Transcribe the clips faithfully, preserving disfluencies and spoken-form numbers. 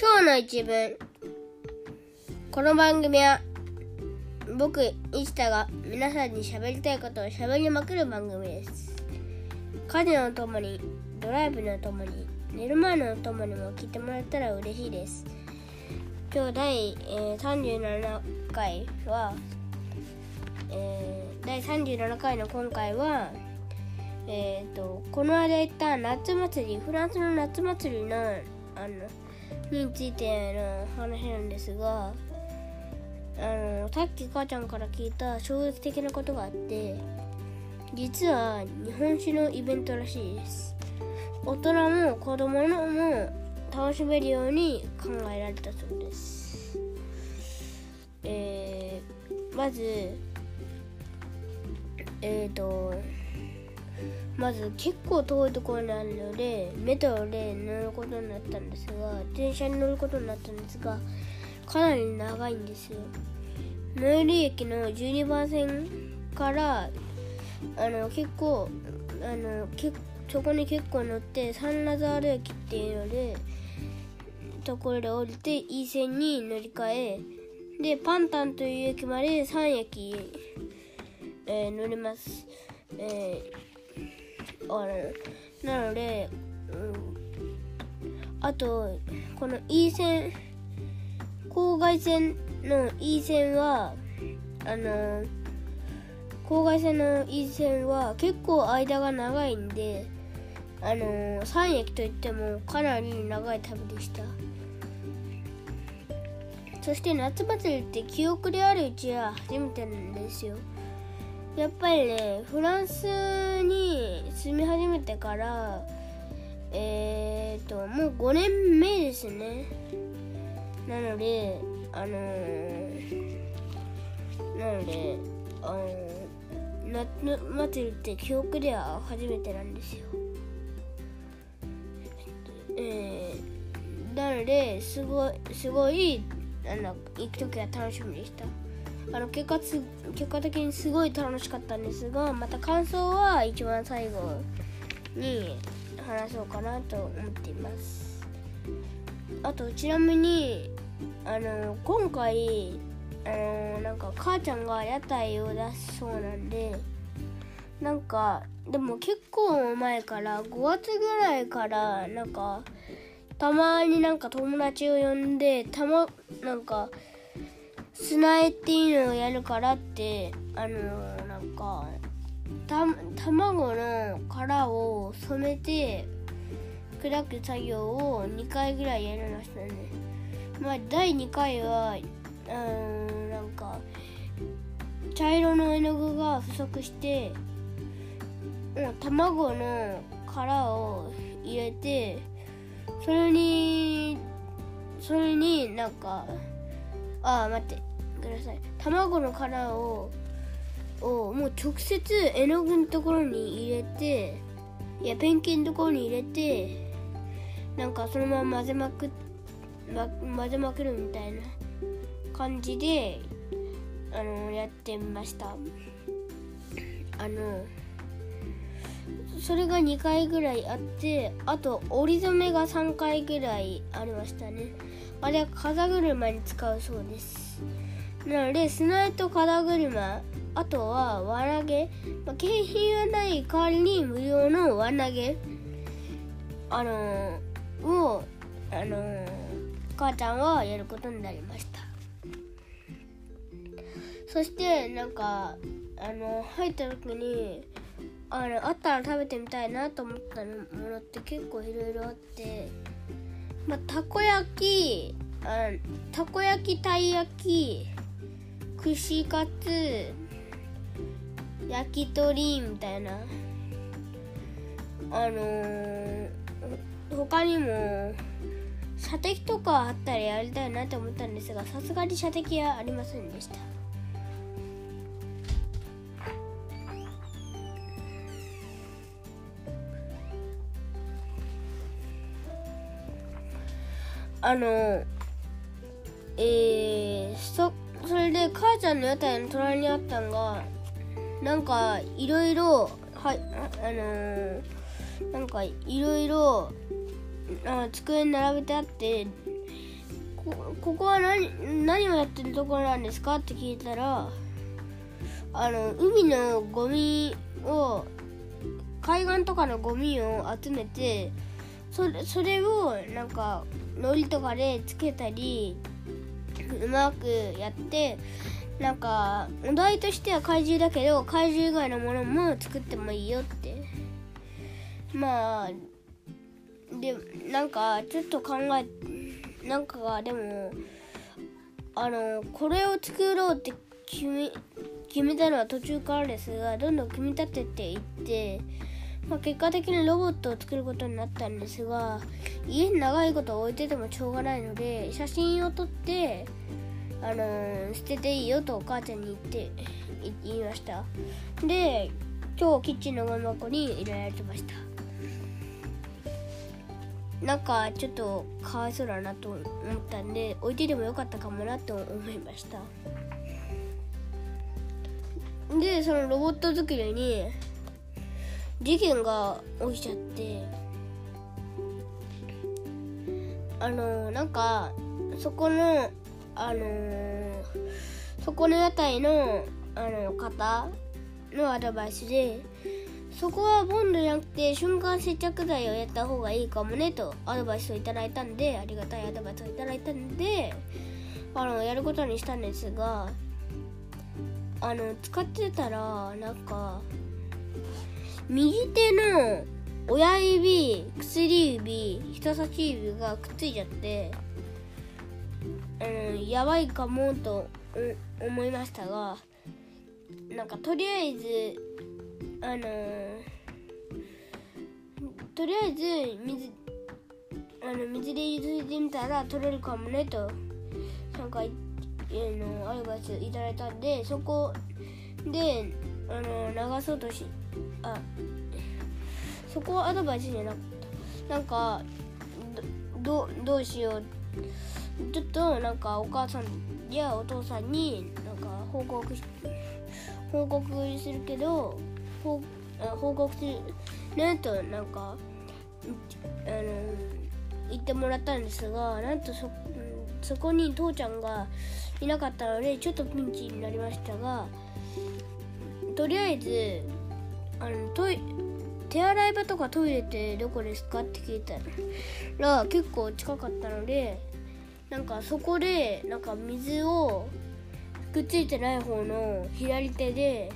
今日の一文。この番組は僕一太が皆さんに喋りたいことを喋りまくる番組です。家事のともに、ドライブのともに、寝る前のともにも聞いてもらったら嬉しいです。今日第、えー、さんじゅうななかいは、えー、第さんじゅうななかいの今回はえーと、この間行った夏祭り、フランスの夏祭りのあのについての話なんですが、あのさっき母ちゃんから聞いた衝撃的なことがあって、実は日本酒のイベントらしいです。大人も子供のも楽しめるように考えられたそうです。えー、まずえーとまず結構遠いところにあるのでメトロで乗ることになったんですが、電車に乗ることになったんですが、かなり長いんですよ。最寄り駅のじゅうにばんせんからあの結構あのけそこに結構乗って、サンラザール駅っていうのでところで降りて E 線に乗り換えで、パンタンという駅までさんえき、えー、乗ります。えーなので、うん、あとこの E 線、郊外線の E 線はあの郊外線の E 線は結構間が長いんで、あのさんえきといってもかなり長い旅でした。そして夏祭りって記憶であるうちは初めてなんですよ。やっぱりね、フランスに住み始めてから、えーと、もうごねんめですね。なので、あのー、なので、あのー、夏祭りって記憶では初めてなんですよ。えー、なので、すごい、すごい、あの、行くときは楽しみでした。あの結果つ結果的にすごい楽しかったんですが、また感想は一番最後に話そうかなと思っています。あとちなみにあの今回あのなんか母ちゃんが屋台を出すそうなんで、なんかでも結構前から、ごがつぐらいからなんかたまになんか友達を呼んで、たまなんかスナエっていうのをやるからって、あのー、なんかた卵の殻を染めて砕く作業をにかいぐらいやりましたね。まあだいにかいはあのなんか茶色の絵の具が不足して、うん、卵の殻を入れて、それにそれになんかああ待ってください。卵の殻ををもう直接絵の具のところに入れて、いやペンキのところに入れて、なんかそのまま混ぜまく、ま、混ぜまくるみたいな感じであのやってみました。あのそれがにかいぐらいあって、あと折り染めがさんかいぐらいありましたね。あれは肩車に使うそうです。なので砂絵と肩車、あとは輪投げ、まあ、景品はない代わりに無料の輪投げ、あのー、を、あのー、母ちゃんはやることになりました。そしてなんか、あのー、入った時に あの、あったら食べてみたいなと思ったものって結構いろいろあって、まあ、たこ焼き、あたこ焼き、たい焼き、串カツ、焼き鳥みたいな、あのー、他にも射的とかあったらやりたいなと思ったんですが、さすがに射的はありませんでした。あのえー、そ, それで母ちゃんの屋台の隣にあったのがなんかいろいろはいあのー、なんかいろいろ机に並べてあって、ここは 何, 何をやってるところなんですかって聞いたら、あの海のゴミを、海岸とかのゴミを集めて、そ れ, それをなんか海苔とかでつけたりうまくやって、なんかお題としては怪獣だけど怪獣以外のものも作ってもいいよって。まあでなんかちょっと考えなんかがでもあのこれを作ろうって決め決めたのは途中からですが、どんどん組み立てていって、まあ、結果的にロボットを作ることになったんですが、家に長いこと置いててもしょうがないので、写真を撮って、あのー、捨てていいよとお母ちゃんに言って言いました。で今日キッチンのゴミ箱に入れられてました。なんかちょっとかわいそうだなと思ったんで、置いてでもよかったかもなと思いました。でそのロボット作りに事件が起きちゃって、あのなんかそこのあのそこの屋台のあの方のアドバイスで、そこはボンドじゃなくて瞬間接着剤をやった方がいいかもねとアドバイスをいただいたんで、ありがたいアドバイスをいただいたんで、あのやることにしたんですが、あの使ってたらなんか右手の親指、薬指、人差し指がくっついちゃって、うん、やばいかもと思いましたが、なんかとりあえずあのー、とりあえず水あの水でゆすいでみたら取れるかもねとなんかのアドバイスいただいたんで、そこであの流そうとしあそこはアドバイスじゃなかった。なんか ど, どうしようちょっとなんかお母さんやお父さんになんか報告し報告するけど報, 報告するねとなんかあの言ってもらったんですが、なんと そ, そこに父ちゃんがいなかったのでちょっとピンチになりましたが、とりあえずあのトイ手洗い場とかトイレってどこですかって聞いたら結構近かったので、なんかそこでなんか水をくっついてない方の左手で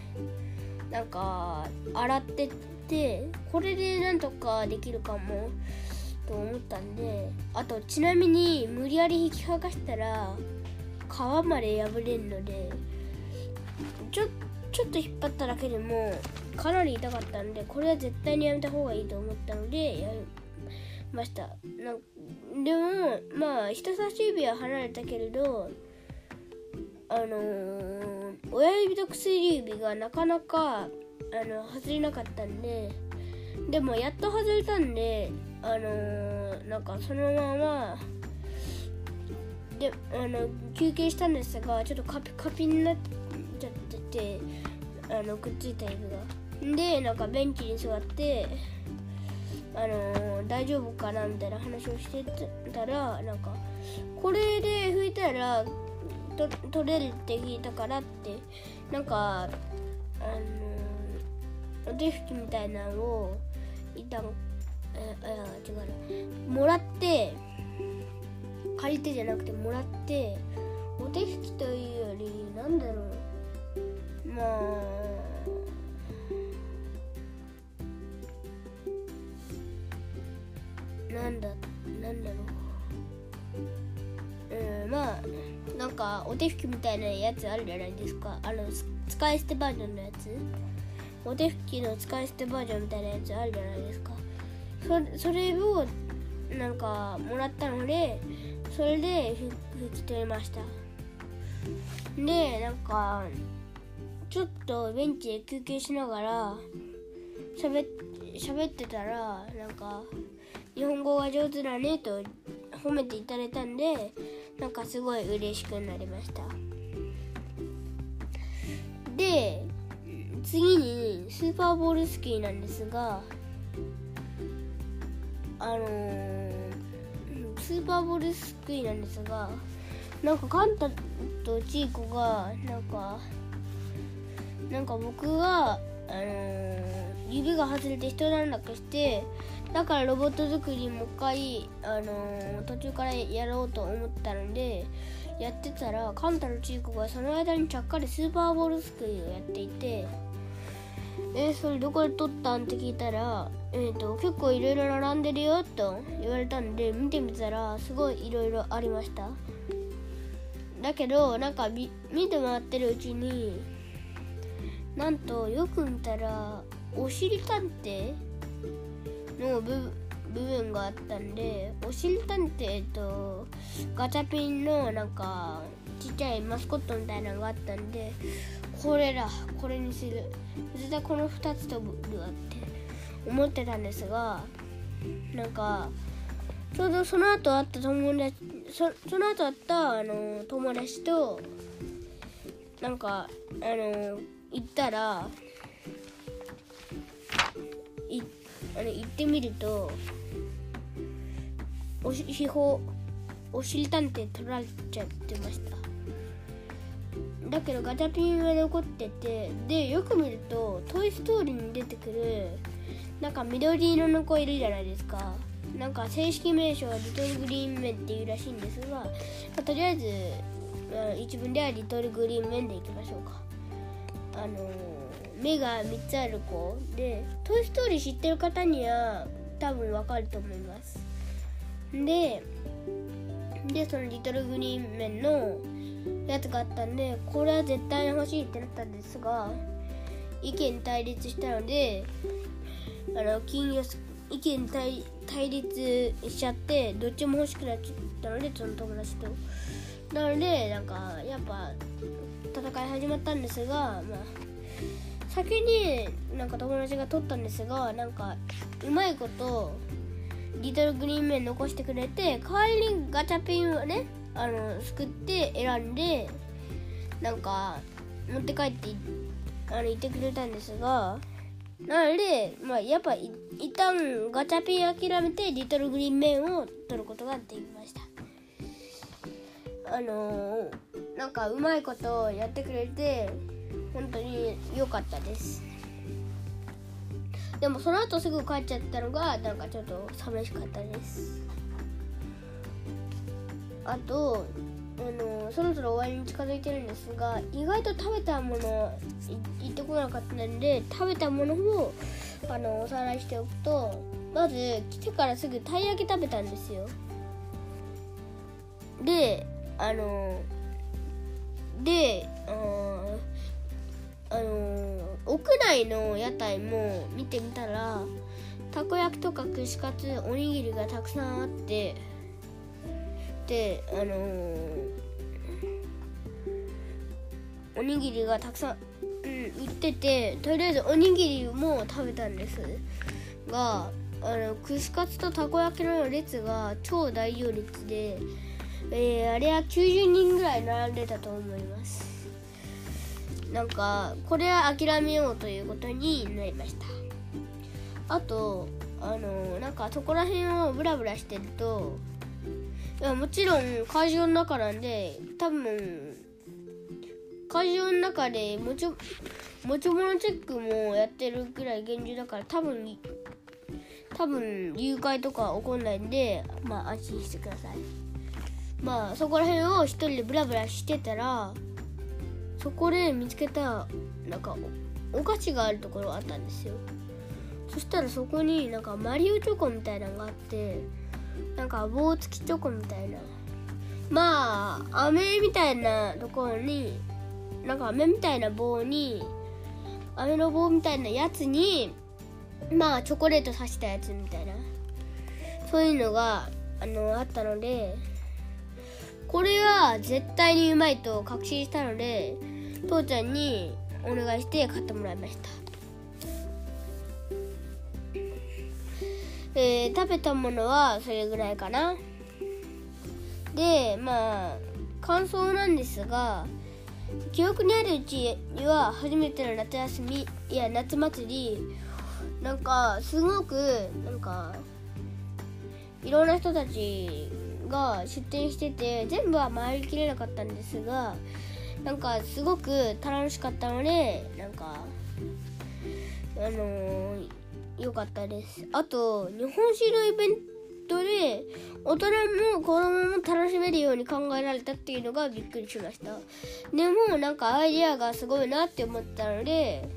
なんか洗ってって、これでなんとかできるかもと思ったんで、あとちなみに無理やり引き剥がしたら皮まで破れるので、ちょ、ちょっと引っ張っただけでもかなり痛かったので、これは絶対にやめた方がいいと思ったのでやりました。なんでもまあ人差し指は離れたけれど、あのー、親指と薬指がなかなかあの外れなかったんで、でもやっと外れたんで、あのー、なんかそのままであの休憩したんですが、ちょっとカピカピになっちゃってて、あのくっついた指がでなんかベンチに座って、あのー、大丈夫かなみたいな話をしてたら、なんかこれで拭いたらと取れるって聞いたからって、なんかあのお手拭きみたいなのをいたええ違うなもらって、借りてじゃなくてもらって、お手拭きというよりなんだろう、まあなんだなんだろう、うん、まあなんかお手拭きみたいなやつあるじゃないですか、あの使い捨てバージョンのやつ、お手拭きの使い捨てバージョンみたいなやつあるじゃないですか。 そ, それをなんかもらったので、それで拭き取りました。でなんかちょっとベンチで休憩しながらしゃべってたら、なんか日本語が上手だねと褒めていただいたんで、なんかすごい嬉しくなりました。で次にスーパーボールスキーなんですが、あのー、スーパーボールすくいなんですが、なんかカンタとチーコがなんかなんか僕はあの指が外れて一段落して、だからロボット作りもう一回あの途中からやろうと思ったのでやってたら、カンタのチーコがその間にちゃっかりスーパーボールすくいをやっていて、えー、それどこで撮ったんって聞いたら、えーと、結構いろいろ並んでるよと言われたんで見てみたらすごいいろいろありました。だけどなんか見て回ってるうちに、なんとよく見たらおしりたんていの部分があったんで、おしりたんていとガチャピンのなんかちっちゃいマスコットみたいなのがあったんで、これだこれにする、絶対このふたつ飛ぶわって思ってたんですが、なんかちょうどその後あった友達 そ, その後あったあの友達となんかあの行ったらいあの行ってみると、おし秘宝おしりたんてい取られちゃってました。だけどガチャピンは残ってて、でよく見るとトイストーリーに出てくるなんか緑色の子いるじゃないですか。なんか正式名称はリトルグリーンメンっていうらしいんですが、まあ、とりあえず一文ではリトルグリーンメンでいきましょうか。あの目がみっつある子で、トイストーリー知ってる方には多分わかると思います。ででそのリトルグリーンメンのやつがあったんで、これは絶対に欲しいってなったんですが、意見対立したのであの金魚す意見 対, 対立しちゃって、どっちも欲しくなっちゃったので、その友達と。なのでなんかやっぱ戦い始まったんですが、まあ、先になんか友達が取ったんですが、なんかうまいことリトルグリーンメン残してくれて、代わりにガチャピンをねあの救って選んでなんか持って帰ってあのいてくれたんですが、なので、まあ、やっぱ一旦ガチャピン諦めてリトルグリーンメンを取ることができました。あのー、なんかうまいことやってくれて本当に良かったです。でもその後すぐ帰っちゃったのがなんかちょっと寂しかったです。あと、あのー、そろそろ終わりに近づいてるんですが、意外と食べたもの言ってこなかったので、食べたものをあのおさらいしておくと、まず来てからすぐたい焼き食べたんですよ。で、あのー、で、うん、あのー、屋内の屋台も見てみたら、たこ焼きとか串カツ、おにぎりがたくさんあって、であのー、おにぎりがたくさん、うん、売ってて、とりあえずおにぎりも食べたんですが、あの串カツとたこ焼きの列が超大行列で、えー、あれはきゅうじゅうにんぐらい並んでたと思います。なんかこれは諦めようということになりました。あとあのー、なんかそこら辺をブラブラしてると、いやもちろん会場の中なんで、多分会場の中で持ち物チェックもやってるくらい厳重だから、多分多分誘拐とか起こんないんで、まあ安心してください。まあそこら辺を一人でブラブラしてたら、そこで見つけたなんか お, お菓子があるところがあったんですよ。そしたらそこになんかマリオチョコみたいなのがあって、なんか棒付きチョコみたいな、まあ飴みたいなところに、なんか飴みたいな棒に、飴の棒みたいなやつに、まあチョコレート刺したやつみたいな、そういうのがあのあったので、これは絶対にうまいと確信したので、父ちゃんにお願いして買ってもらいました。えー、食べたものはそれぐらいかな。で、まあ感想なんですが、記憶にあるうちには初めての夏休み、いや夏祭り、なんかすごくなんかいろんな人たちが出店してて、全部は回りきれなかったんですが、なんかすごく楽しかったので、なんかあのー、良かったです。あと日本酒のイベントで大人も子供も楽しめるように考えられたっていうのがびっくりしました。でもなんかアイデアがすごいなって思ったので、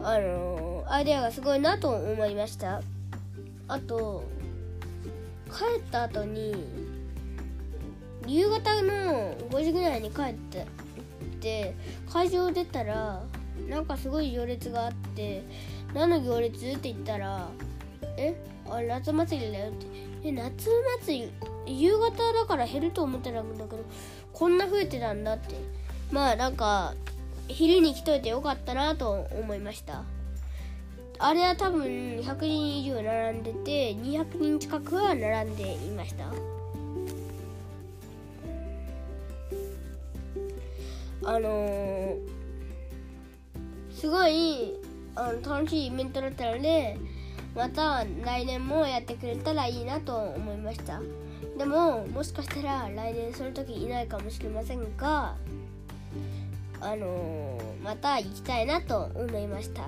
あのー、アイデアがすごいなと思いました。あと帰った後に夕方のごじぐらいに帰ってで会場出たらなんかすごい行列があって、何の行列って言ったら、えあれ夏祭りだよって。え夏祭り夕方だから減ると思ってたんだけど、こんな増えてたんだって。まあなんか昼に来といてよかったなと思いました。あれは多分ひゃくにん以上並んでて、にひゃくにん近くは並んでいました。あのー、すごいあの楽しいイベントだったので、また来年もやってくれたらいいなと思いました。でももしかしたら来年その時いないかもしれませんが、あのー、また行きたいなと思いました。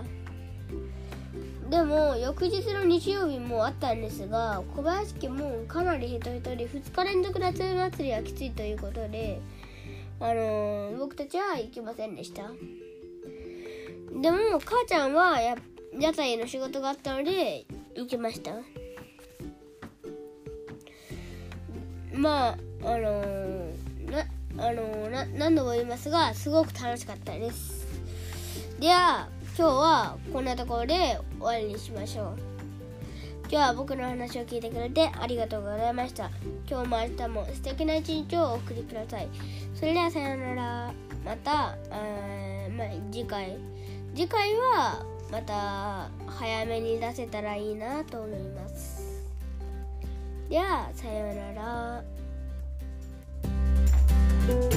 でも翌日の日曜日もあったんですが、小林家もかなりヘトヘトでふつか連続夏祭りはきついということで、あのー、僕たちは行きませんでした。でも母ちゃんはや屋台の仕事があったので行きました。まああのー、なあのー、な何度も言いますが、すごく楽しかったです。では今日はこんなところで終わりにしましょう。今日は僕の話を聞いてくれてありがとうございました。今日も明日も素敵な一日をお送りください。それではさようなら。また、えーまあ、次回。次回はまた早めに出せたらいいなと思います。ではさようなら。